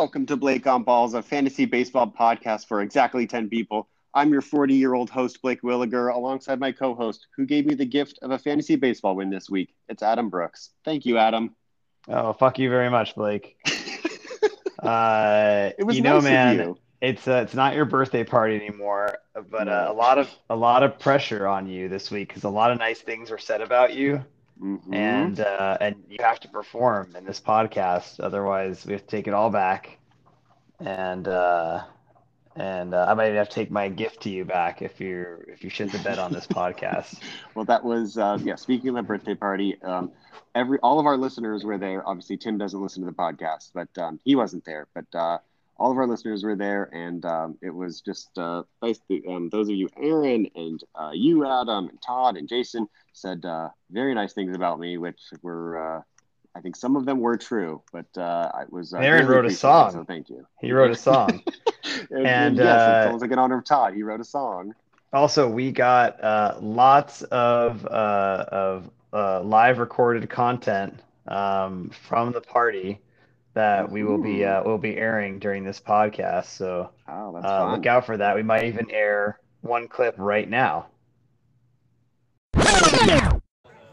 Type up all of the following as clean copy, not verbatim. Welcome to Blake on Balls, a fantasy baseball podcast for exactly 10 people. I'm your 40-year-old host, Blake Williger, alongside my co-host, who gave me the gift of a fantasy baseball win this week. It's Adam Brooks. Thank you, Adam. Oh, fuck you very much, Blake. It was nice of you. It's not your birthday party anymore, but a lot of pressure on you this week because a lot of nice things were said about you. Mm-hmm. And you have to perform in this podcast, otherwise we have to take it all back, and I might even have to take my gift to you back if you shit the bed on this podcast. Well, that was speaking of my birthday party, all of our listeners were there. Obviously, Tim doesn't listen to the podcast, but he wasn't there. But all of our listeners were there, and it was just nice. Those of you, Aaron, and you, Adam, and Todd, and Jason, said very nice things about me, which were, I think some of them were true, but it was... Aaron wrote a song. So thank you. He wrote a song. And yes, it was like an honor of Todd. He wrote a song. Also, we got lots of live recorded content from the party that we will be airing during this podcast. So look out for that. We might even air one clip right now.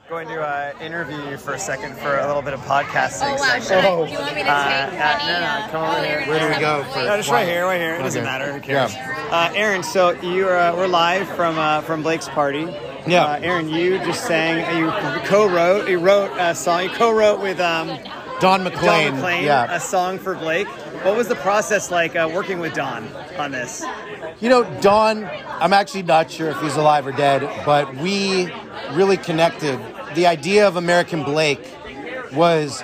Going to interview you for a second for a little bit of podcasting. Oh wow! Do you want me to take money? No, come on here. Where do we go first? No, just right here. It doesn't matter. Who cares? Yeah. Aaron, so we're live from Blake's party. Yeah. Aaron, you just sang. You co-wrote with Don McLean, yeah, a song for Blake. What was the process like working with Don on this? You know, Don, I'm actually not sure if he's alive or dead, but we really connected. The idea of American Blake was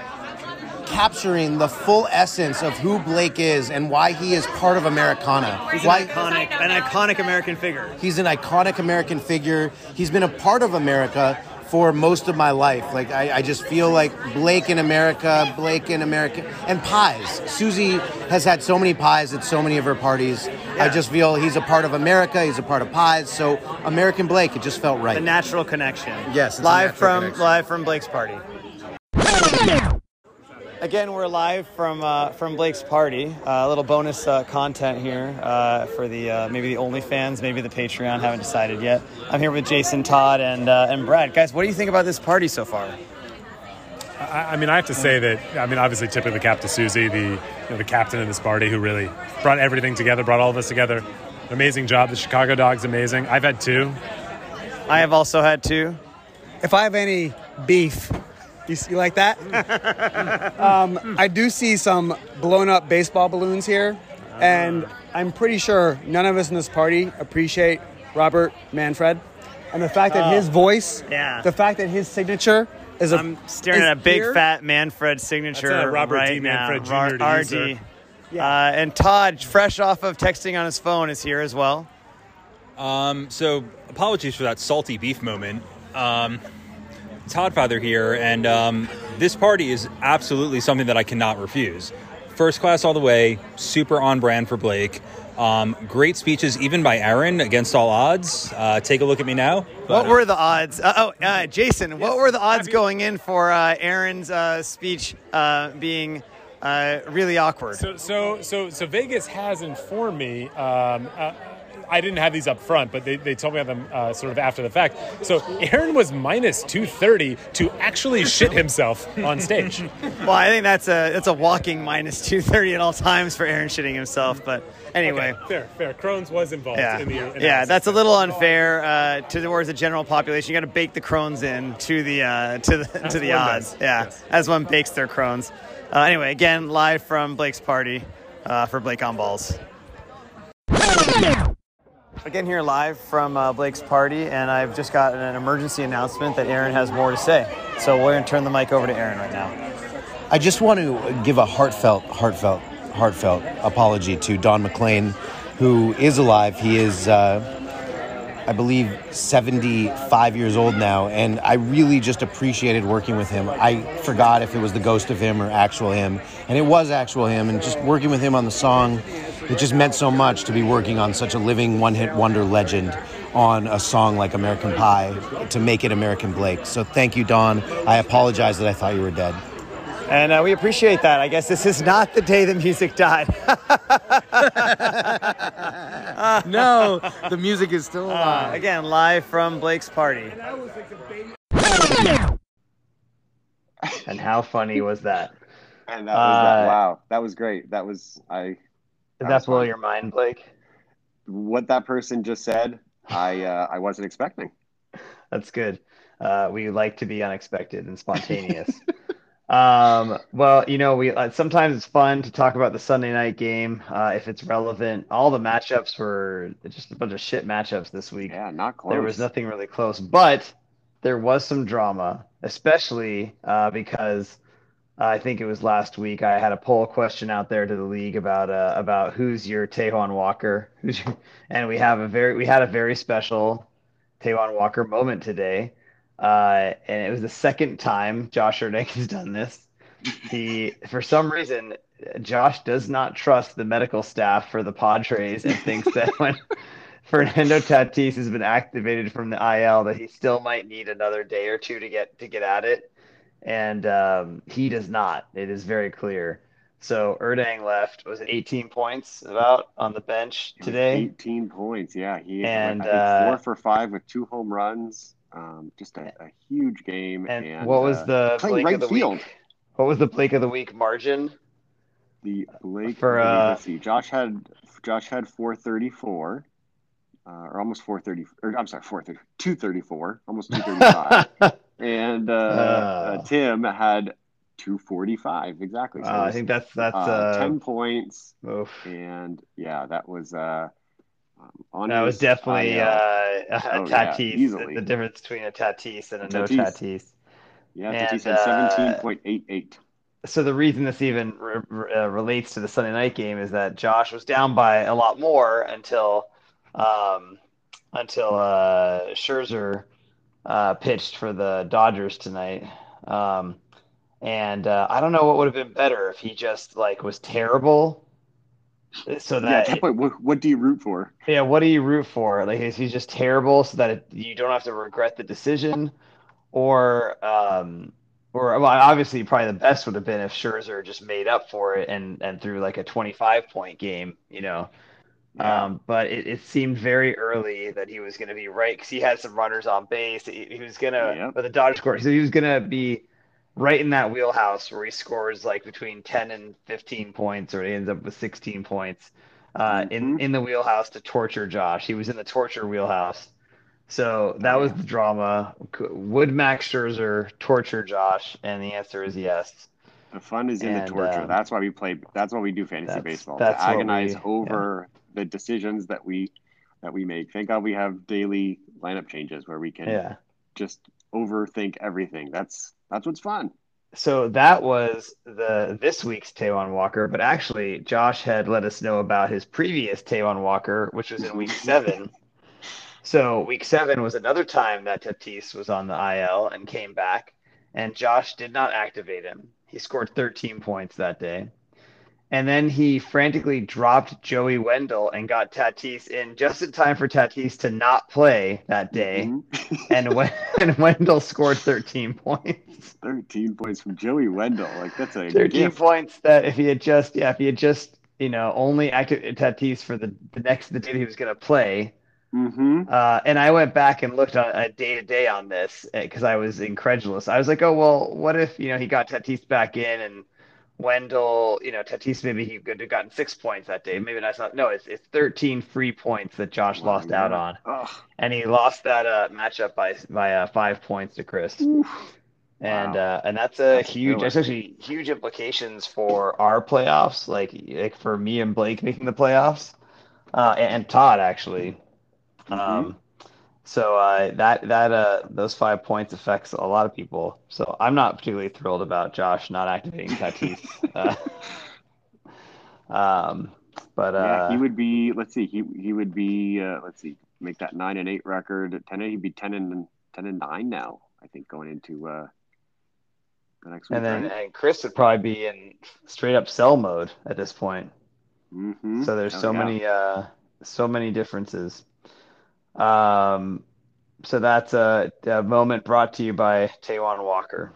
capturing the full essence of who Blake is and why he is part of Americana. He's an iconic American figure. He's an iconic American figure. He's been a part of America for most of my life. Like, I just feel like Blake in America, and pies. Susie has had so many pies at so many of her parties. Yeah. I just feel he's a part of America, he's a part of pies, so American Blake, it just felt right. The natural connection. Yes, live from Blake's party. Again, we're live from Blake's party. A little bonus content here for the maybe the OnlyFans, maybe the Patreon. Haven't decided yet. I'm here with Jason, Todd, and Brad. Guys, what do you think about this party so far? I mean, I have to say that, I mean, obviously tipping the cap to Susie, the captain of this party, who really brought everything together, brought all of us together. Amazing job. The Chicago dog's amazing. I've had two. I have also had two. If I have any beef. You like that? I do see some blown-up baseball balloons here, and I'm pretty sure none of us in this party appreciate Robert Manfred, and the fact that his voice, the fact that his signature is a... I'm staring at a big, fat Manfred signature. That's Robert right D. Manfred now. Jr. R.D. Yeah. And Todd, fresh off of texting on his phone, is here as well. So, apologies for that salty beef moment. Toddfather here, and this party is absolutely something that I cannot refuse. First class all the way, super on brand for Blake. Great speeches, even by Aaron, against all odds. Take a look at me now. But what were the odds? Jason, yes, what were the odds going in for Aaron's speech being really awkward? So Vegas has informed me. I didn't have these up front, but they told me about them sort of after the fact. So Aaron was minus 230 to actually shit himself on stage. Well, I think that's a walking minus 230 at all times for Aaron shitting himself. But anyway, okay, fair. Crohn's was involved. Yeah, that's a little unfair towards the general population. You got to bake the Crohn's in to the odds. Does. Yeah, yes. As one bakes their Crohn's. Anyway, again, live from Blake's party for Blake on Balls. Again, here live from Blake's party, and I've just got an emergency announcement that Aaron has more to say. So we're going to turn the mic over to Aaron right now. I just want to give a heartfelt apology to Don McLean, who is alive. He is, I believe, 75 years old now, and I really just appreciated working with him. I forgot if it was the ghost of him or actual him, and it was actual him, and just working with him on the song... It just meant so much to be working on such a living one-hit wonder legend on a song like American Pie to make it American Blake. So thank you, Don. I apologize that I thought you were dead. And we appreciate that. I guess this is not the day the music died. No, the music is still alive. Again, live from Blake's party. And I was like the baby. And how funny was that? And that was that. Wow, that was great. That was Did that blow your mind, Blake? What that person just said, I wasn't expecting. That's good. We like to be unexpected and spontaneous. Well, you know, we sometimes it's fun to talk about the Sunday night game if it's relevant. All the matchups were just a bunch of shit matchups this week. Yeah, not close. There was nothing really close, but there was some drama, especially because I think it was last week I had a poll question out there to the league about who's your Tayvon Walker, and we had a very special Tayvon Walker moment today. And it was the second time Josh Erdink has done this. For some reason, Josh does not trust the medical staff for the Padres and thinks that when Fernando Tatis has been activated from the IL, that he still might need another day or two to get at it. And he does not. It is very clear. So Erdink left, was it 18 points about on the bench today? 18 points, yeah. He and 4 for 5 with 2 home runs. Just a huge game. And what was the Blake right of the field. Week? What was the Blake of the week margin? The Blake for Josh had 434, or almost 430. Or I'm sorry, 430, 234, almost 235. And Tim had 245 exactly. So I think that's 10 points. Oof. And yeah, that was. That was definitely a Tatis. Yeah, the difference between a Tatis and a no Tatis. Yeah, and, Tatis had 17.88. So the reason this even relates to the Sunday night game is that Josh was down by a lot more until Scherzer pitched for the Dodgers tonight. And I don't know what would have been better if he just like was terrible. So that at that point, what do you root for? Yeah, what do you root for? Like, is he just terrible so that you don't have to regret the decision, or well, obviously probably the best would have been if Scherzer just made up for it and threw like a 25-point game, you know. Yeah. But it seemed very early that he was going to be right because he had some runners on base. He was gonna, but the Dodgers scored, so he was gonna be right in that wheelhouse where he scores like between 10 and 15 points, or he ends up with 16 points in the wheelhouse to torture Josh. He was in the torture wheelhouse. So that was the drama. Would Max Scherzer torture Josh? And the answer is yes. The fun is in the torture. That's why we play. That's why we do fantasy baseball. That's to agonize over the decisions that we make. Thank God we have daily lineup changes where we can just overthink everything. That's what's fun. So that was this week's Tayvon Walker, but actually Josh had let us know about his previous Tayvon Walker, which was in week 7. So week 7 was another time that Tatis was on the IL and came back, and Josh did not activate him. He scored 13 points that day. And then he frantically dropped Joey Wendell and got Tatis in just in time for Tatis to not play that day. Mm-hmm. And Wendell scored 13 points. 13 points from Joey Wendell. Like, that's a 13 gift. Points that if he had just, you know, only activated Tatis for the day that he was going to play. Mm-hmm. And I went back and looked on a day-to-day on this because I was incredulous. I was like, oh, well, what if, you know, he got Tatis back in and Wendell, you know, Tatis, maybe he could have gotten 6 points that day. Maybe that's not. No, it's 13 free points that Josh lost out on. Ugh. And he lost that matchup by 5 points to Chris. Oof. And wow. And that's actually huge implications for our playoffs. Like for me and Blake making the playoffs, and Todd actually. Mm-hmm. So those 5 points affects a lot of people. So I'm not particularly thrilled about Josh not activating Tatis. He would be. Let's see. He would be. Let's see. Make that 9-8 record. At 10. He'd be 10-9 now. I think going into the next week. And then Chris would probably be in straight up sell mode at this point. Mm-hmm. So there's so many differences. So that's a moment brought to you by Tayvon Walker.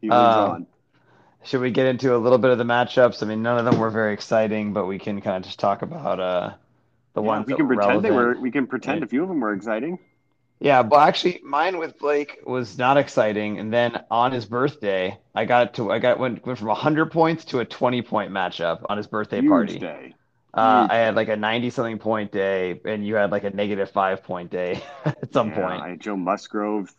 He moves on. Should we get into a little bit of the matchups? I mean, none of them were very exciting, but we can kind of just talk about the ones we can pretend they were. We can pretend a few of them were exciting. Yeah, but actually, mine with Blake was not exciting. And then on his birthday, I went from 100 points to a 20-point matchup on his birthday party. Day. I had like a 90-something point day, and you had like a negative 5 point day at some point. Joe Musgrove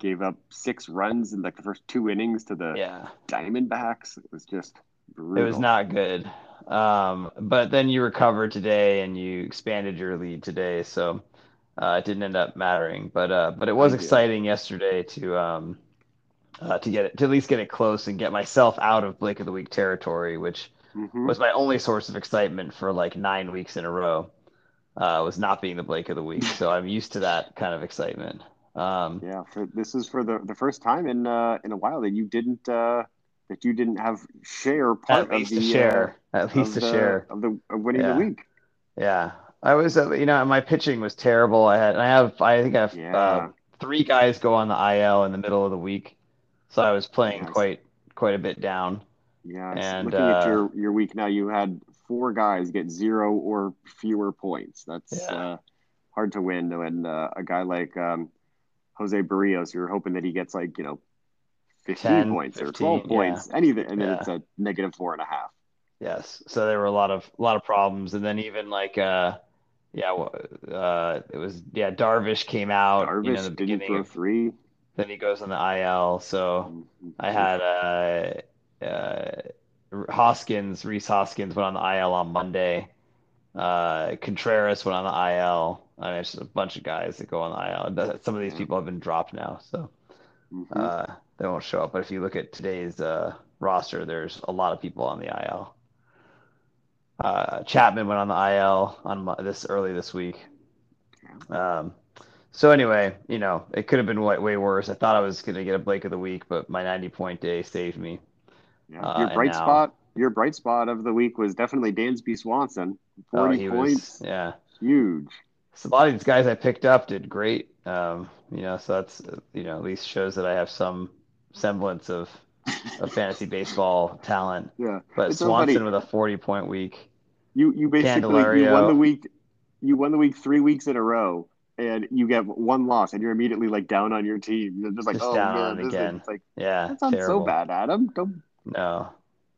gave up 6 runs in like the first 2 innings to the Diamondbacks. It was just brutal. It was not good. But then you recovered today, and you expanded your lead today, so it didn't end up mattering. But it was exciting yesterday to get it, to at least get it close and get myself out of Blake of the Week territory, which. Mm-hmm. Was my only source of excitement for like 9 weeks in a row, was not being the Blake of the Week. So I'm used to that kind of excitement. This is for the first time in a while that you didn't have share part of the share, at least a share of winning the week. Yeah. I was, my pitching was terrible. I think I have 3 guys go on the IL in the middle of the week. So I was playing quite a bit down. Yeah, and looking at your week now, you had 4 guys get 0 or fewer points. That's hard to win. And a guy like Jose Barrios, you're hoping that he gets like 15 points or 12 points, anything, and then it's a negative 4.5. Yes, so there were a lot of problems, and then even like it was Darvish came out. Darvish the didn't throw 3. Then he goes on the IL. So I had Rhys Hoskins went on the IL on Monday. Contreras went on the IL. I mean, it's just a bunch of guys that go on the IL. Some of these people have been dropped now, so they won't show up. But if you look at today's roster, there's a lot of people on the IL. Chapman went on the IL early this week. So anyway, it could have been way worse. I thought I was going to get a Blake of the Week, but my 90-point day saved me. Yeah. Your bright spot of the week was definitely Dansby Swanson. 40 points. Huge. So a lot of these guys I picked up did great. So that's at least shows that I have some semblance of fantasy baseball talent. Yeah. But it's Swanson with a 40-point week. You basically you won the week 3 weeks in a row. And you get 1 loss, and you're immediately like down on your team. You're just like, down again. It's like, that sounds terrible. So bad, Adam. No,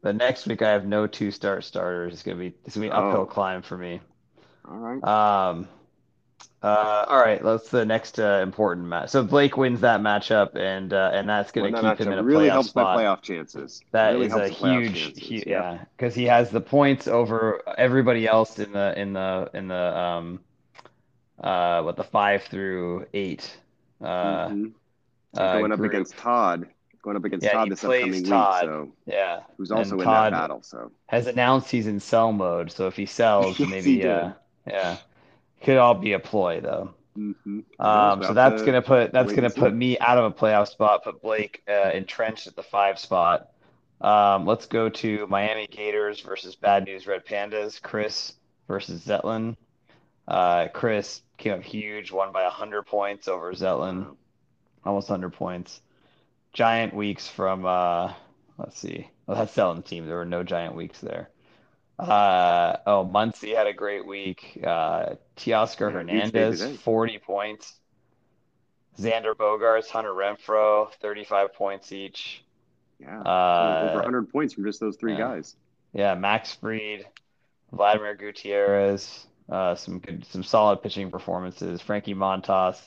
but next week I have no 2-start starters. It's gonna be an uphill climb for me. All right. All right. That's the next important match. So Blake wins that matchup, and that's gonna keep him in a really playoff spot. Really helps my playoff chances. That really is a huge, because he has the points over everybody else in the 5 through 8 going up against Todd this upcoming Todd. Week, so who's also and in Todd that battle, so has announced he's in sell mode, so if he sells could all be a ploy though. So that's gonna put me out of a playoff spot, put Blake entrenched at the 5 spot. Let's go to Miami Gators versus Bad News Red Pandas. Chris versus Zetlin. Chris came up huge, won by 100 points over Zetlin, almost 100 points. Giant weeks from, let's see. Well, that's Zetlin's team. There were no giant weeks there. Muncy had a great week. Teoscar Hernandez, 40 points. Xander Bogaerts, Hunter Renfroe, 35 points each. Yeah, over 100 points from just those 3 guys. Yeah, Max Fried, Vladimir Gutierrez. Some solid pitching performances. Frankie Montas,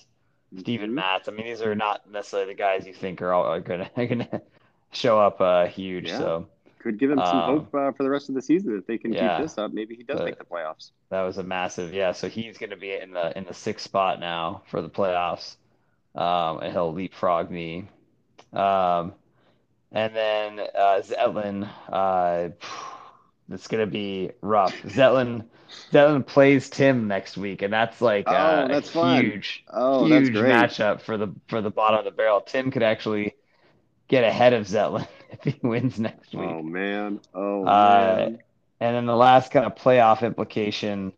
Steven Matz. I mean, these are not necessarily the guys you think are going to show up huge. Yeah. So could give him some hope for the rest of the season if they can keep this up. Maybe he does make the playoffs. That was a massive, So he's going to be in the 6th spot now for the playoffs, and he'll leapfrog me. And then Zetlin, it's going to be rough. Zetlin plays Tim next week, and that's like a huge matchup for the bottom of the barrel. Tim could actually get ahead of Zetlin if he wins next week. Oh, man. And then the last kind of playoff implication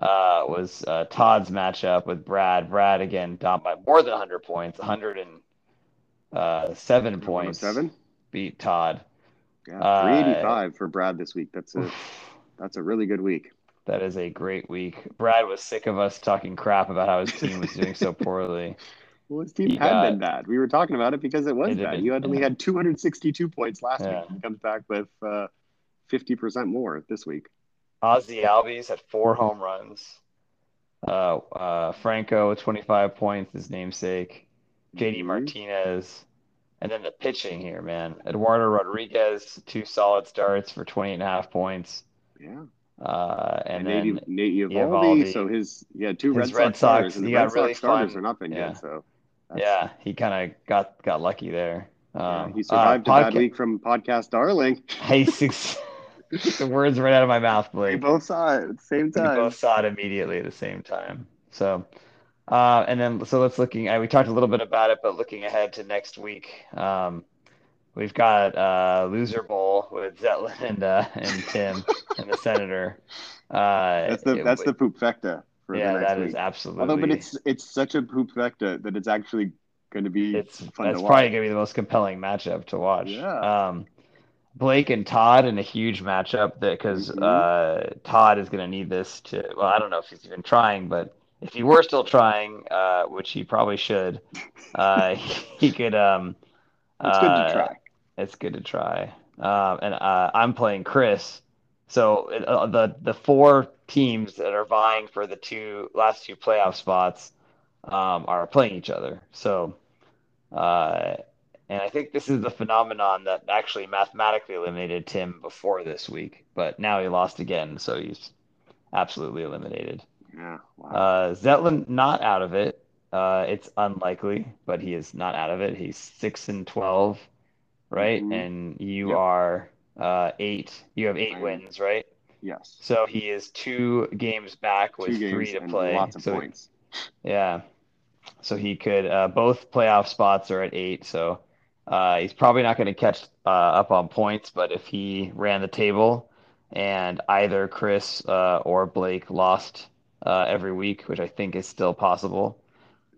was Todd's matchup with Brad. Brad, again, down by more than 100 points, 107 points. beat Todd. Yeah, 385 for Brad this week. That's a really good week. That is a great week. Brad was sick of us talking crap about how his team was doing so poorly. Well, his team had been bad. We were talking about it because it was bad. You only had 262 points last week. He comes back with 50% more this week. Ozzie Albies had 4 home runs. Franco with 25 points, his namesake. JD Martinez. And then the pitching here, man. Eduardo Rodriguez, 2 solid starts for 28.5 points. Yeah. And then Nathan Eovaldi, so his Red Sox and the Red Sox starters are not been good. So he kind of got lucky there. He survived a bad week from Podcast Darling. Hey, the words right out of my mouth, Blake. We both saw it at the same time. We both saw it immediately at the same time. So, let's we talked a little bit about it, but looking ahead to next week, we've got Loser Bowl with Zetlin and Tim and the Senator. That's the poopfecta. Is absolutely. Although, but it's such a poopfecta that it's actually going to be fun to watch. That's probably going to be the most compelling matchup to watch. Yeah. Blake and Todd in a huge matchup because Todd is going to need this to. Well, I don't know if he's even trying, but if he were still trying, which he probably should, he could. It's good to try. It's good to try. And I'm playing Chris. So the 4 teams that are vying for the last two playoff spots are playing each other. So, and I think this is the phenomenon that actually mathematically eliminated Tim before this week. But now he lost again, so he's absolutely eliminated. Yeah. Wow. Zetlin not out of it. It's unlikely, but he is not out of it. He's 6-12, right? Mm-hmm. And you are 8. You have 8 wins, right? Yes. So he is 2 games back with 3 to play. Lots of points. Yeah. So he could. Both playoff spots are at 8. So he's probably not going to catch up on points. But if he ran the table, and either Chris or Blake lost every week, which I think is still possible.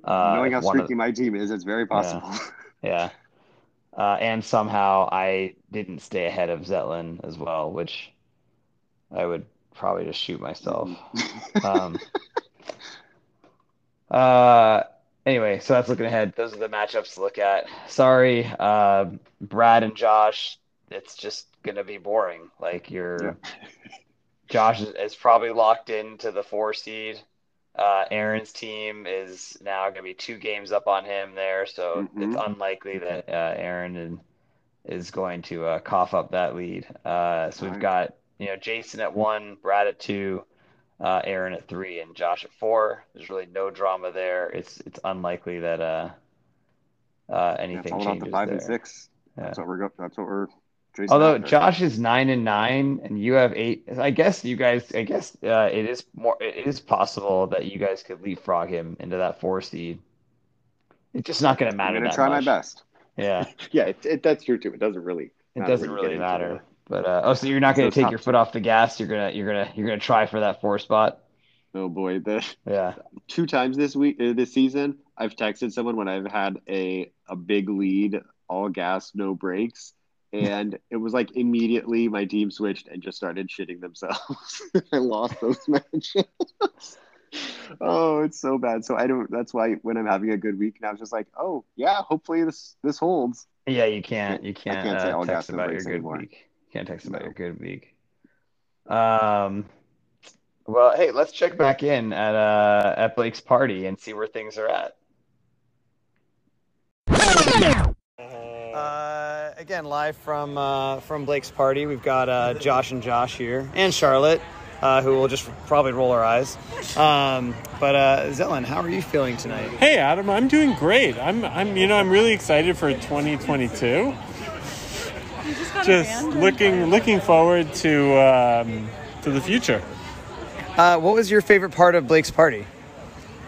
Knowing how streaky my team is, it's very possible. Yeah. And somehow I didn't stay ahead of Zetlin as well, which I would probably just shoot myself. Anyway, so that's looking ahead. Those are the matchups to look at. Sorry, Brad and Josh, it's just going to be boring. Like, Josh is probably locked into the 4 seed. Aaron's team is now going to be 2 games up on him there, so it's unlikely that Aaron is going to cough up that lead. So we've got Jason at 1, Brad at 2, Aaron at 3, and Josh at 4. There's really no drama there. It's unlikely that anything changes the 5 there. And 6. Yeah. That's what we're going. That's what we're. Jason Although after. Josh is 9 and 9, and you have 8, I guess it is possible that you guys could leapfrog him into that 4 seed. It's just not going to matter. I'm going to try my best. Yeah, that's true too. It doesn't really. It doesn't really matter. But so you're not going to take your foot off the gas. You're gonna try for that 4 spot. Oh boy, 2 times this season, I've texted someone when I've had a big lead, all gas, no brakes. And it was like immediately my team switched and just started shitting themselves. I lost those matches. Oh, it's so bad. So that's why when I'm having a good week now, it's just like, oh yeah, hopefully this holds. Yeah, you can't say all gas about your good week. You can't text about your good week. Well, hey, let's check back in at Blake's party and see where things are at. Again, live from Blake's party, we've got Josh and Josh here, and Charlotte, who will just probably roll her eyes. Zetlin, how are you feeling tonight? Hey, Adam, I'm doing great. I'm really excited for 2022. Just looking forward to the future. What was your favorite part of Blake's party?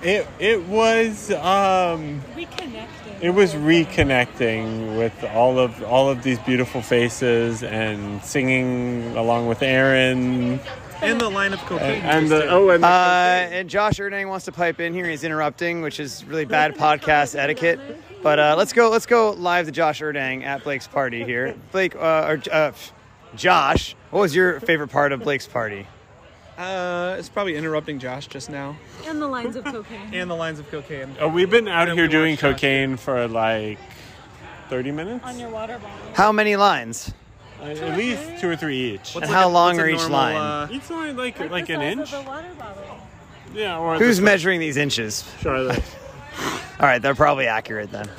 It was reconnecting with all of these beautiful faces and singing along with Aaron And the line of cocaine. And Josh Erdink wants to pipe in here. He's interrupting, which is really bad podcast etiquette. But let's go live to Josh Erdink at Blake's party here. Josh, what was your favorite part of Blake's party? It's probably interrupting Josh just now. And the lines of cocaine. Oh, we've been out here doing cocaine for like 30 minutes? On your water bottle. How many lines? At least 2 or 3 each. And how long are each line? Each line like an inch. Yeah. Or who's measuring these inches? Charlotte. All right, they're probably accurate then.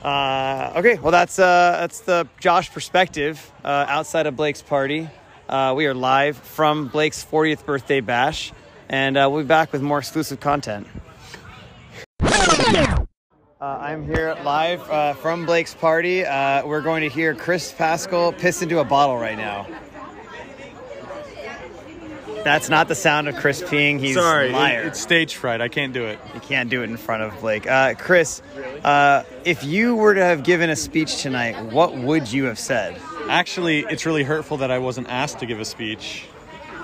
Okay, well that's the Josh perspective outside of Blake's party. We are live from Blake's 40th birthday bash, and we'll be back with more exclusive content. I'm here live from Blake's party. We're going to hear Chris Pascal piss into a bottle right now. That's not the sound of Chris peeing. He's sorry, liar. It's stage fright. I can't do it. You can't do it in front of Blake. Chris, if you were to have given a speech tonight, what would you have said? Actually, it's really hurtful that I wasn't asked to give a speech.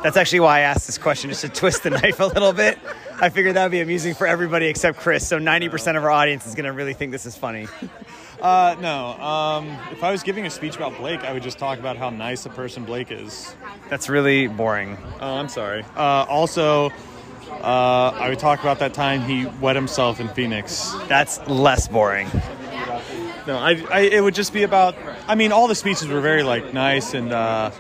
That's actually why I asked this question, just to twist the knife a little bit. I figured that would be amusing for everybody except Chris, so 90% of our audience is going to really think this is funny. If I was giving a speech about Blake, I would just talk about how nice a person Blake is. That's really boring. Oh, I'm sorry. I would talk about that time he wet himself in Phoenix. That's less boring. No, it would just be about... I mean, all the speeches were very, nice and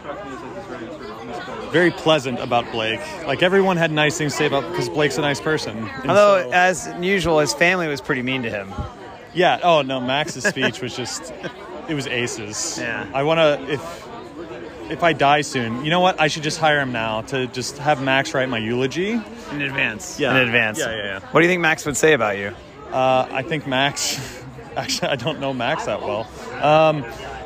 very pleasant about Blake. Everyone had nice things to say about... because Blake's a nice person. And although, as usual, his family was pretty mean to him. Yeah. Oh, no, Max's speech was just... it was aces. Yeah. I want to... If I die soon, you know what? I should just hire him now to just have Max write my eulogy. In advance. Yeah. In advance. Yeah. What do you think Max would say about you? I think Max... Actually, I don't know Max that well. I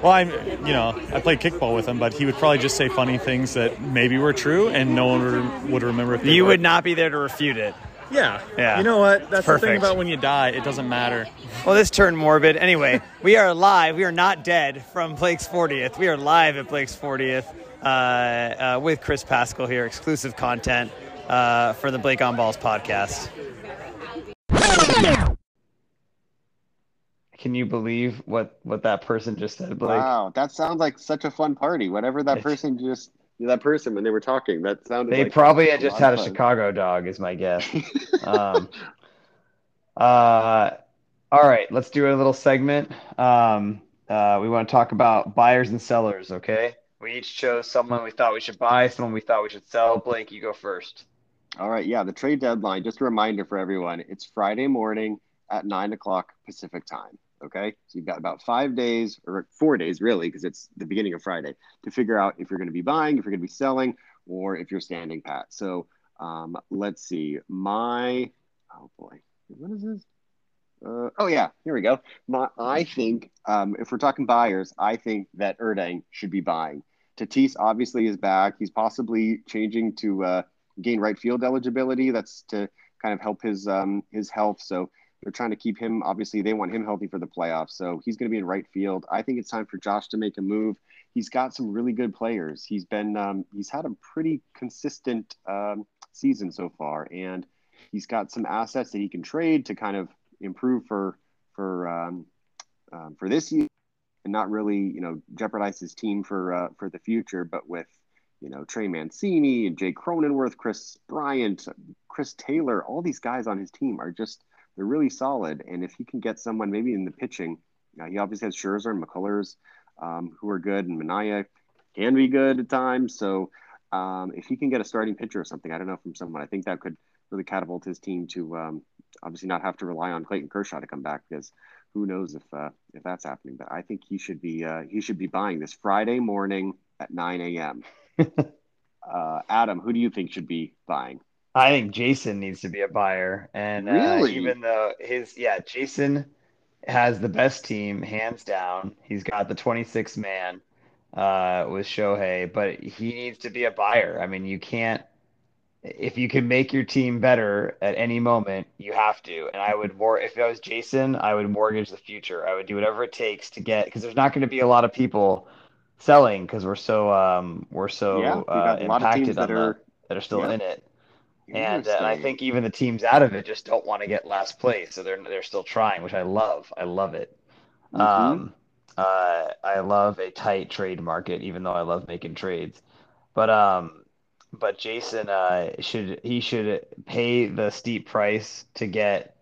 played kickball with him, but he would probably just say funny things that maybe were true, and no one would remember if they you were. Would not be there to refute it. Yeah. You know what? That's perfect. The thing about when you die, it doesn't matter. Well, this turned morbid. Anyway, we are live. We are not dead from Blake's 40th. We are live at Blake's 40th with Chris Pascal here, exclusive content for the Blake on Balls podcast. Can you believe what that person just said, Blake? Wow, that sounds like such a fun party. Whatever that person when they were talking, that sounded they like probably had just had a Chicago dog is my guess. All right, let's do a little segment. We want to talk about buyers and sellers, okay? We each chose someone we thought we should buy, someone we thought we should sell. Blake, you go first. All right, yeah, the trade deadline, just a reminder for everyone, it's Friday morning at 9 o'clock Pacific time. Okay, so you've got about 5 days, or 4 days really, because it's the beginning of Friday, to figure out if you're going to be buying, if you're going to be selling, or if you're standing pat. So let's see. What is this? Here we go. I think if we're talking buyers, I think that Erdink should be buying. Tatis obviously is back. He's possibly changing to gain right field eligibility. That's to kind of help his health. So they're trying to keep him, obviously, they want him healthy for the playoffs. So he's going to be in right field. I think it's time for Josh to make a move. He's got some really good players. He's been, he's had a pretty consistent season so far. And he's got some assets that he can trade to kind of improve for this year and not really, jeopardize his team for the future. But with, Trey Mancini and Jake Cronenworth, Chris Bryant, Chris Taylor, all these guys on his team are just, they're really solid, and if he can get someone maybe in the pitching, he obviously has Scherzer and McCullers, who are good, and Minaya can be good at times. So if he can get a starting pitcher or something, I don't know, from someone, I think that could really catapult his team to obviously not have to rely on Clayton Kershaw to come back, because who knows if that's happening. But I think he should be buying this Friday morning at 9 a.m. Adam, who do you think should be buying? I think Jason needs to be a buyer, and really? Even though Jason has the best team hands down. He's got the 26 man with Shohei, but he needs to be a buyer. I mean, you can't, if you can make your team better at any moment, you have to. And I would if I was Jason, I would mortgage the future. I would do whatever it takes to get, because there's not going to be a lot of people selling because we're so impacted on that are still in it. And I think even the teams out of it just don't want to get last place, so they're still trying, which I love. I love it. Mm-hmm. I love a tight trade market, even though I love making trades. But Jason should pay the steep price to get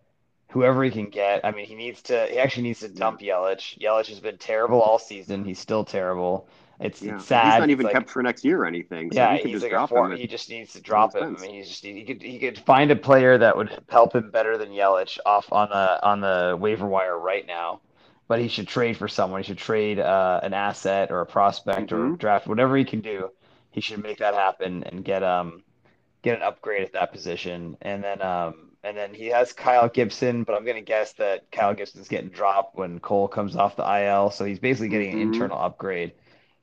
whoever he can get. I mean, he actually needs to dump Yelich. Yelich has been terrible all season. He's still terrible. It's sad. He's not even kept for next year or anything. So he can just drop him. He just needs to drop him. I mean, he could find a player that would help him better than Yelich off on the waiver wire right now. But he should trade for someone. He should trade an asset or a prospect or draft, whatever he can do. He should make that happen and get an upgrade at that position. And then he has Kyle Gibson, but I'm going to guess that Kyle Gibson's getting dropped when Cole comes off the IL. So he's basically getting an internal upgrade.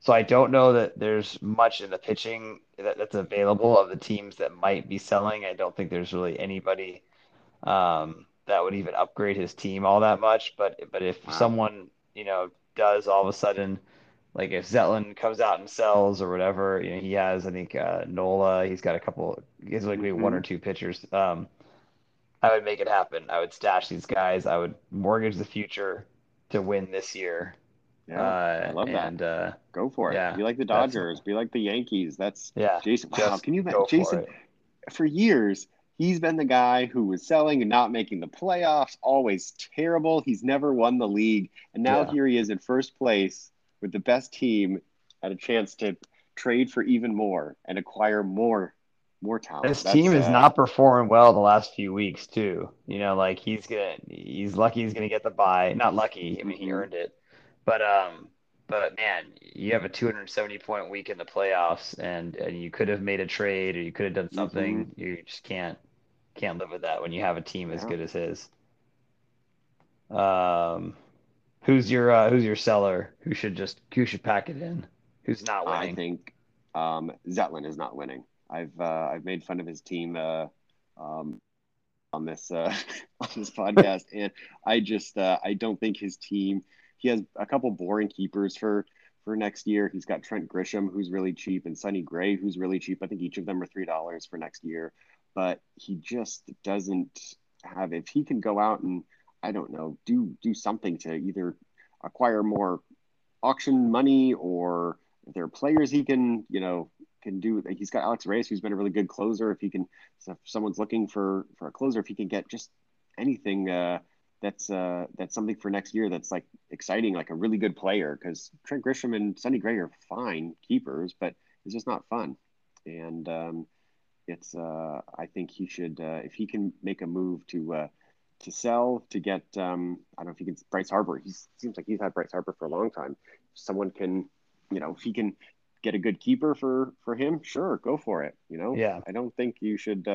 So I don't know that there's much in the pitching that's available of the teams that might be selling. I don't think there's really anybody that would even upgrade his team all that much. But if someone, does all of a sudden, like if Zetland comes out and sells or whatever, he has, I think, Nola, he's got a couple, he's likely one or two pitchers. I would make it happen. I would stash these guys. I would mortgage the future to win this year. Yeah, I love that. And, go for it. Yeah, be like the Dodgers. Be like the Yankees. That's Jason. Wow, can you imagine? Jason, for years, he's been the guy who was selling and not making the playoffs, always terrible. He's never won the league. And now here he is in first place with the best team at a chance to trade for even more and acquire more talent. This team has not performed well the last few weeks, too. He's lucky he's going to get the bye. Not lucky. I mean, he earned it. But man, you have a 270-point week in the playoffs, and you could have made a trade or you could have done something. You just can't live with that when you have a team as good as his. Who's your seller? Who should pack it in? Who's not winning? I think Zetland is not winning. I've made fun of his team on this podcast, and I just I don't think his team. He has a couple boring keepers for next year. He's got Trent Grisham, who's really cheap, and Sonny Gray, who's really cheap. I think each of them are $3 for next year. But he just doesn't have – if he can go out and, I don't know, do something to either acquire more auction money or if there are players he can do – he's got Alex Reyes, who's been a really good closer. If someone's looking for a closer, if he can get just anything that's something for next year that's like exciting, like a really good player, because Trent Grisham and Sonny Gray are fine keepers, but it's just not fun. And I think he should, if he can make a move to sell, to get, I don't know if he can, Bryce Harper. He seems like he's had Bryce Harper for a long time. Someone can, if he can get a good keeper for him, sure, go for it. Yeah. I don't think you should,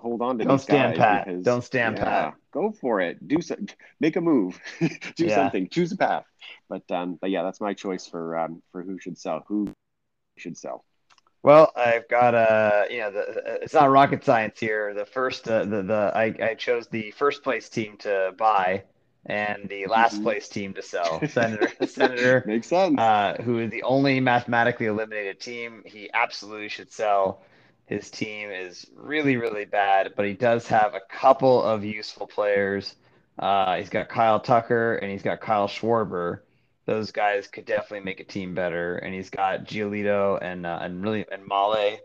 hold on to these guys. Don't stand pat. Go for it. Make a move. Do something. Choose a path. But yeah, that's my choice for who should sell. Who should sell? Well, I've got it's not rocket science here. The first I chose the first place team to buy and the last place team to sell. Senator makes sense. Who is the only mathematically eliminated team? He absolutely should sell. His team is really, really bad, but he does have a couple of useful players. He's got Kyle Tucker and he's got Kyle Schwarber. Those guys could definitely make a team better. And he's got Giolito and Male.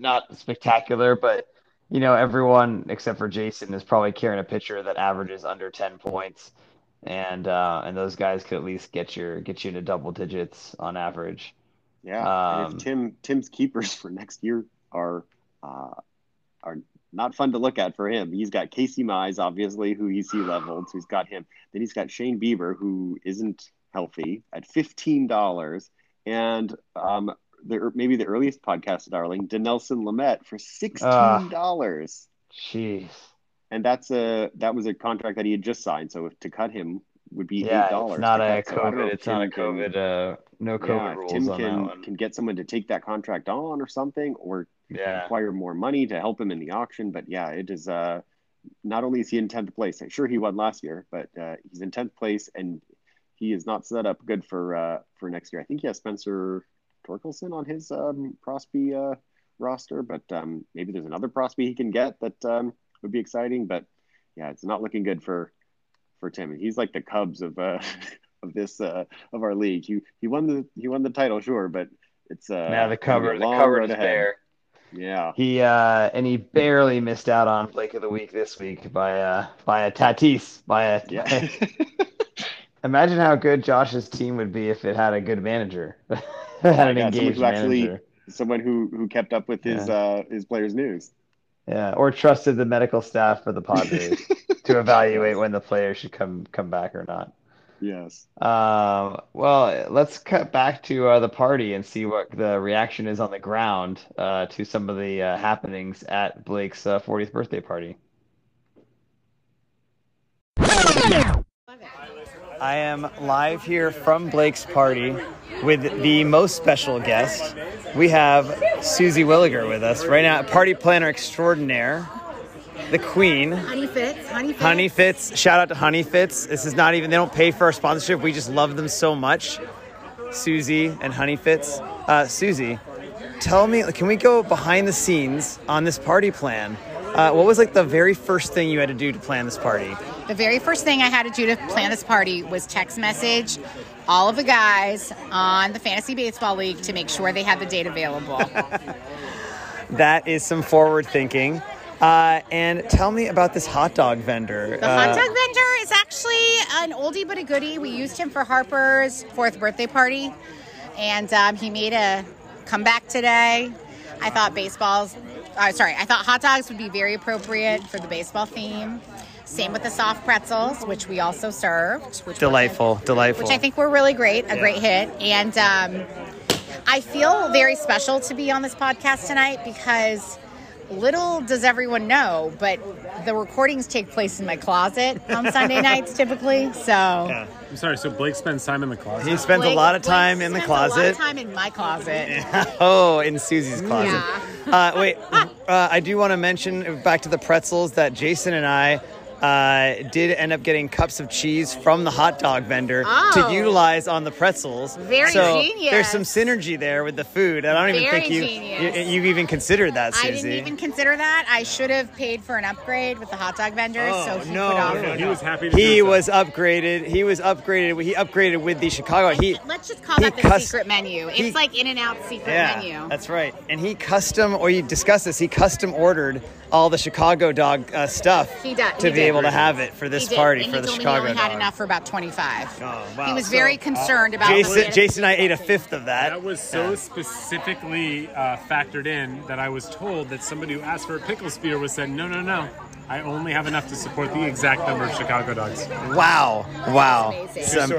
Not spectacular, but everyone except for Jason is probably carrying a pitcher that averages under 10 points, and those guys could at least get you into double digits on average. Yeah, and if Tim's keepers for next year are not fun to look at for him. He's got Casey Mize, obviously, who he's leveled, so he's got him. Then he's got Shane Bieber, who isn't healthy, at $15. And maybe the earliest podcast darling, Denelson Lamet, for $16. Jeez. And that was a contract that he had just signed, so to cut him would be $8. It's not a COVID rule. Tim can get someone to take that contract on or something, or acquire more money to help him in the auction. But yeah, it is not only is he in 10th place, I'm sure he won last year, but he's in 10th place and he is not set up good for next year. I think he has Spencer Torkelson on his Prosby roster, but maybe there's another Prosby he can get that would be exciting. But yeah, it's not looking good for Tim. He's like the Cubs of our league. He won the title, sure, but it's now the cover is there. Yeah, he barely missed out on Blake of the Week this week by a Tatis. Imagine how good Josh's team would be if it had a good manager, engaged manager. Someone who kept up with his players' news. Yeah, or trusted the medical staff for the Padres to evaluate when the player should come back or not. Yes. Well, let's cut back to the party and see what the reaction is on the ground to some of the happenings at Blake's 40th birthday party. I am live here from Blake's party with the most special guest. We have Susie Williger with us right now, party planner extraordinaire. The Queen. Honey Fitz. Shout out to Honey Fitz. This is not even, they don't pay for our sponsorship. We just love them so much. Susie and Honey Fitz. Susie, tell me, can we go behind the scenes on this party plan? What was like the very first thing you had to do to plan this party? The very first thing I had to do to plan this party was text message all of the guys on the Fantasy Baseball League to make sure they had the date available. That is some forward thinking. And tell me about this hot dog vendor. The hot dog vendor is actually an oldie but a goodie. We used him for Harper's 4th birthday party, and he made a comeback today. I thought I thought hot dogs would be very appropriate for the baseball theme. Same with the soft pretzels, which we also served. Which delightful. Which I think were really great, great hit. And I feel very special to be on this podcast tonight because... little does everyone know, but the recordings take place in my closet on Sunday nights typically. So yeah. I'm sorry. So Blake spends time in the closet. He spends a lot of time in the closet. A lot of time in my closet. Oh, in Susie's closet. Yeah. I do want to mention back to the pretzels that Jason and I did end up getting cups of cheese from the hot dog vendor to utilize on the pretzels. Very genius. There's some synergy there with the food. I don't even think you even considered that, Susie. I didn't even consider that. I should have paid for an upgrade with the hot dog vendor. He was happy to He upgraded with the Chicago. Let's just call that the secret menu. It's like In-N-Out secret menu. That's right. And he custom ordered all the Chicago dog stuff. He does. Able to have it for this party for the Chicago dog. He only had enough for about 25. Oh, wow. He was very concerned about Jason and I ate a fifth of that. That was so specifically factored in that I was told that somebody who asked for a pickle spear was said, no. I only have enough to support the exact number of Chicago dogs. Wow. Some,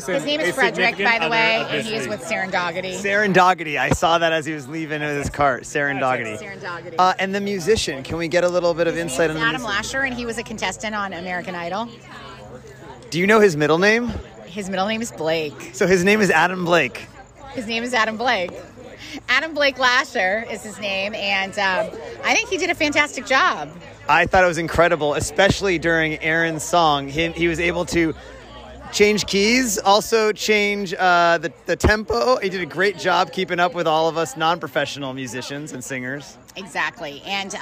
his name is Frederick, by the way, and he is with Serendogity. I saw that as he was leaving with his cart. Serendogity. And the musician. Can we get a little bit of insight on the Adam Lasher, and he was a contestant on American Idol. Do you know his middle name? His middle name is Blake. So his name is Adam Blake. Adam Blake Lasher is his name, and I think he did a fantastic job. I thought it was incredible, especially during Aaron's song. He was able to change keys, also change the tempo. He did a great job keeping up with all of us non-professional musicians and singers. Exactly. And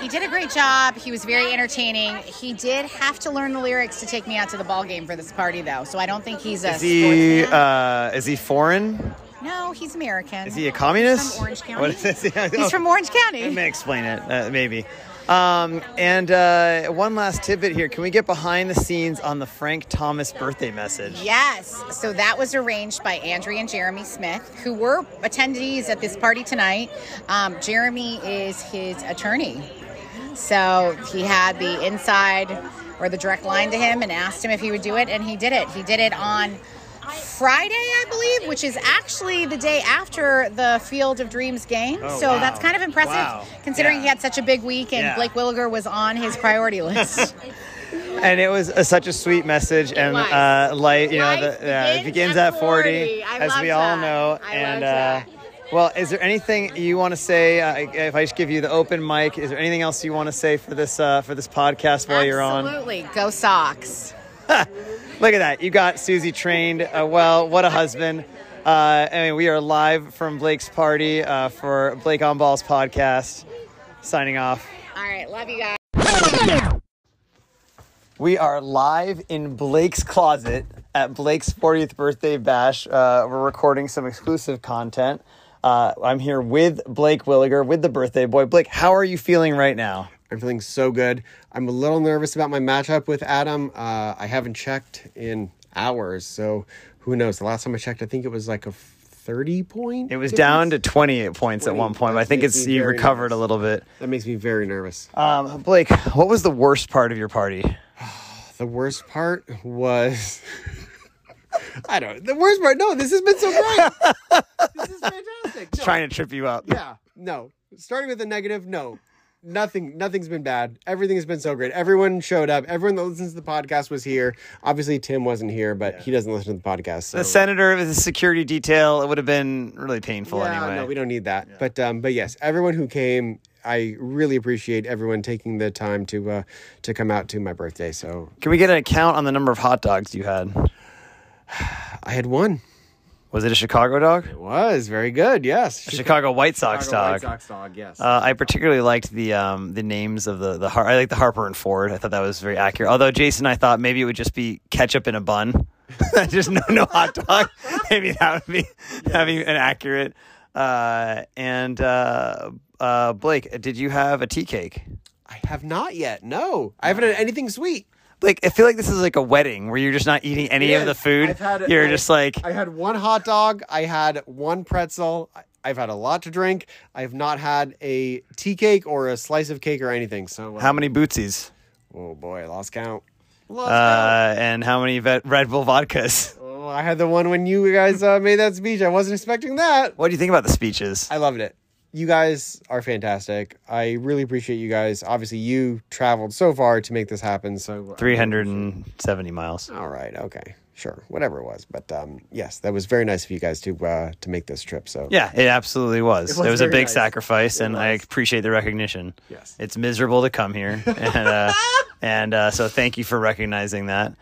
he did a great job. He was very entertaining. He did have to learn the lyrics to take me out to the ball game for this party, though. So I don't think he's a sportsman. Is he foreign? No, he's American. Is he a communist? He's from Orange County. What is this? He's from Orange County. That may explain it, maybe. And one last tidbit here. Can we get behind the scenes on the Frank Thomas birthday message? Yes. So that was arranged by Andrea and Jeremy Smith, who were attendees at this party tonight. Jeremy is his attorney. So he had the inside or the direct line to him and asked him if he would do it. And he did it. He did it on Friday, I believe, which is actually the day after the Field of Dreams game. That's kind of impressive considering he had such a big week and Blake Williger was on his priority list. And it was such a sweet message. It begins at 40, as we all know. Well, is there anything you want to say? If I just give you the open mic, is there anything else you want to say for this podcast while you're on? Absolutely. Go Sox. Look at that. You got Susie trained. Well, what a husband. I mean, we are live from Blake's party for Blake on Balls podcast. Signing off. All right. Love you guys. We are live in Blake's closet at Blake's 40th birthday bash. We're recording some exclusive content. I'm here with Blake Williger, with the birthday boy. Blake, how are you feeling right now? I'm feeling so good. I'm a little nervous about my matchup with Adam. I haven't checked in hours, so who knows? The last time I checked, I think it was like a 30-point. It was down to 28 points at one point. I think you recovered a little bit. That makes me very nervous. Blake, what was the worst part of your party? The worst part was... this has been so great. This is fantastic. No. Trying to trip you up. Yeah, no. Starting with the negative, no. Nothing's been bad. Everything has been so great. Everyone showed up. Everyone that listens to the podcast was here. Obviously, Tim wasn't here, but he doesn't listen to the podcast. So. The senator with the security detail, it would have been really painful anyway. No, we don't need that. Yeah. But yes, everyone who came... I really appreciate everyone taking the time to come out to my birthday. So, can we get an account on the number of hot dogs you had? I had one. Was it a Chicago dog? It was very good. Yes, a Chicago White Sox dog. Yes. I particularly liked the names of the I like the Harper and Ford. I thought that was very accurate. Although Jason, I thought maybe it would just be ketchup in a bun. Just no hot dog. Maybe that would be inaccurate. Blake, did you have a tea cake? I have not yet. No, I haven't had anything sweet. Blake, I feel like this is like a wedding where you're just not eating any of the food. I had one hot dog. I had one pretzel. I've had a lot to drink. I've not had a tea cake or a slice of cake or anything. So how many bootsies? Oh boy, lost count. And how many Red Bull vodkas? Oh, I had the one when you guys made that speech. I wasn't expecting that. What do you think about the speeches? I loved it. You guys are fantastic. I really appreciate you guys. Obviously, you traveled so far to make this happen. So 370 miles. All right. Okay. Sure. Whatever it was. But yes, that was very nice of you guys to make this trip. So yeah, it absolutely was. It was a big sacrifice, I appreciate the recognition. Yes. It's miserable to come here. So thank you for recognizing that.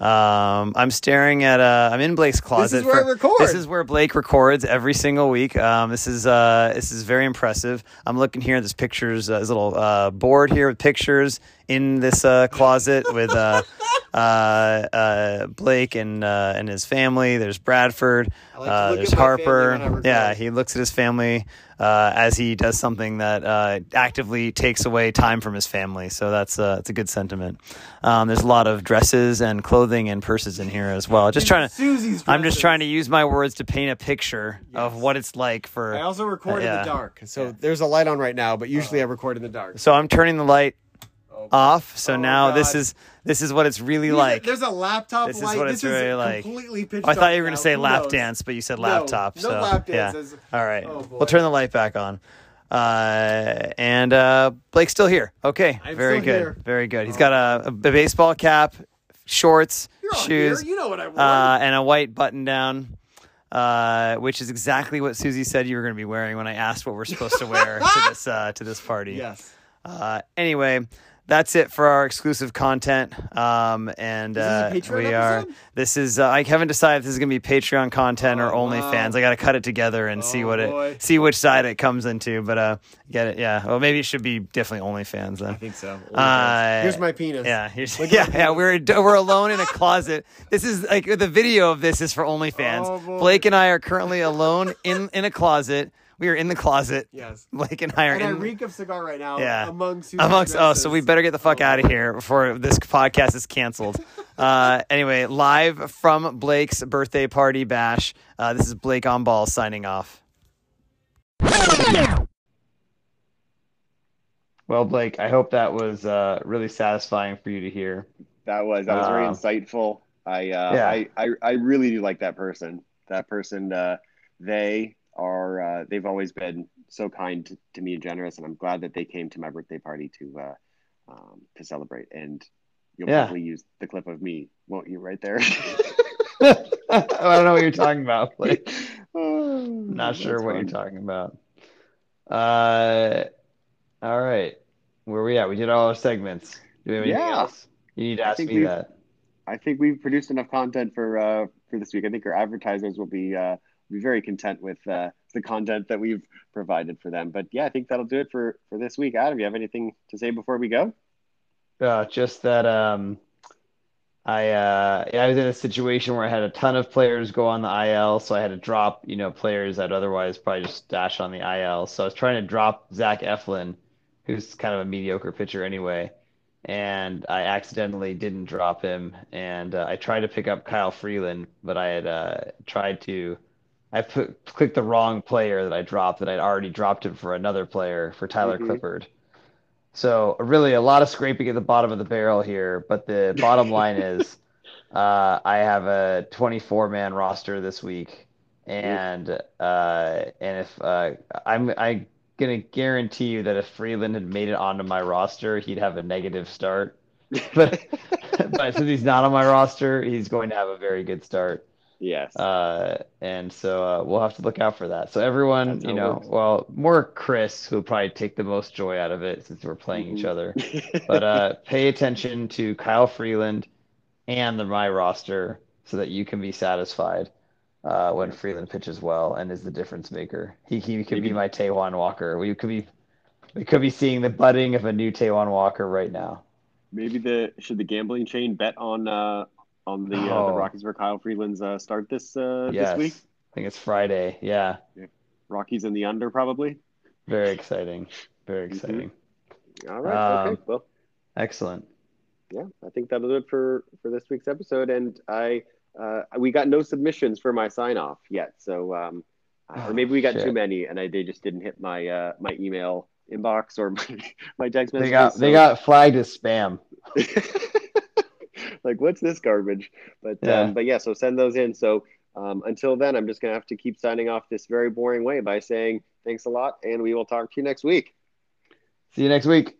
I'm staring at I'm in Blake's closet. This is where I record. This is where Blake records every single week. This is very impressive. I'm looking here at this pictures, this little board here with pictures in this closet with Blake and his family. There's Bradford. There's Harper. Yeah, he looks at his family as he does something that actively takes away time from his family. So that's a good sentiment. There's a lot of dresses and clothing and purses in here as well. I'm just trying to use my words to paint a picture of what it's like for. I also record in the dark, so there's a light on right now. But usually I record in the dark. So I'm turning the light off. So now God. This is what it's really like. There's a laptop light. This is what it's really like. Completely pitched I thought you were going to say lap dance, but you said laptop. No lap dances. Yeah. All right. Oh, we'll turn the light back on. Blake's still here. Okay. Very good. He's got a baseball cap, shorts, shoes. You know what I want. And a white button down. Which is exactly what Susie said you were going to be wearing when I asked what we're supposed to wear to this party. Yes. Anyway, that's it for our exclusive content. I haven't decided if this is going to be Patreon content or OnlyFans. I got to cut it together and see which side it comes into, but, get it. Yeah. Well, maybe it should be definitely OnlyFans then. I think so. Here's my penis. Yeah. Penis. We're alone in a closet. This is like the video of this is for OnlyFans. Oh, Blake and I are currently alone in a closet. We are in the closet. Yes. Blake and I are I reek of cigar right now. Yeah. Amongst so we better get the fuck out of here before this podcast is canceled. Anyway, live from Blake's birthday party bash. This is Blake on Ball signing off. Well, Blake, I hope that was really satisfying for you to hear. That was very insightful. I really do like that person. That person, they've always been so kind to me and generous, and I'm glad that they came to my birthday party to celebrate. And you'll probably use the clip of me, won't you, right there? I don't know what you're talking about. Like, I'm not sure what you're talking about. All right, where are we at? We did all our segments. Do we have anything else? You need to ask me that. I think we've produced enough content for this week. I think our advertisers will be very content with the content that we've provided for them. But yeah, I think that'll do it for this week. Adam, you have anything to say before we go? Just that I was in a situation where I had a ton of players go on the IL, so I had to drop players I'd otherwise probably just dash on the IL. So I was trying to drop Zach Eflin, who's kind of a mediocre pitcher anyway, and I accidentally didn't drop him. And I tried to pick up Kyle Freeland, but I had clicked the wrong player that I dropped, that I'd already dropped him for another player, for Tyler Clifford. So really a lot of scraping at the bottom of the barrel here. But the bottom line is I have a 24-man roster this week. And if I'm going to guarantee you that if Freeland had made it onto my roster, he'd have a negative start. But since he's not on my roster, he's going to have a very good start. Yes. And so we'll have to look out for that. So everyone, more Chris, who'll probably take the most joy out of it since we're playing each other. But pay attention to Kyle Freeland and my roster so that you can be satisfied when Freeland pitches well and is the difference maker. He could be my Tayvon Walker. We could be seeing the budding of a new Tayvon Walker right now. Maybe should the gambling chain bet on the Rockies for Kyle Freeland's start this week? I think it's Friday. Yeah. Rockies in the under, probably. Very exciting. Very exciting. Mm-hmm. All right. Okay. Well, excellent. Yeah, I think that'll do it for this week's episode. And we got no submissions for my sign off yet. So, or maybe we got too many, and they just didn't hit my my email inbox or my text messages. They got flagged as spam. Like, what's this garbage? So send those in. So until then, I'm just going to have to keep signing off this very boring way by saying thanks a lot, and we will talk to you next week. See you next week.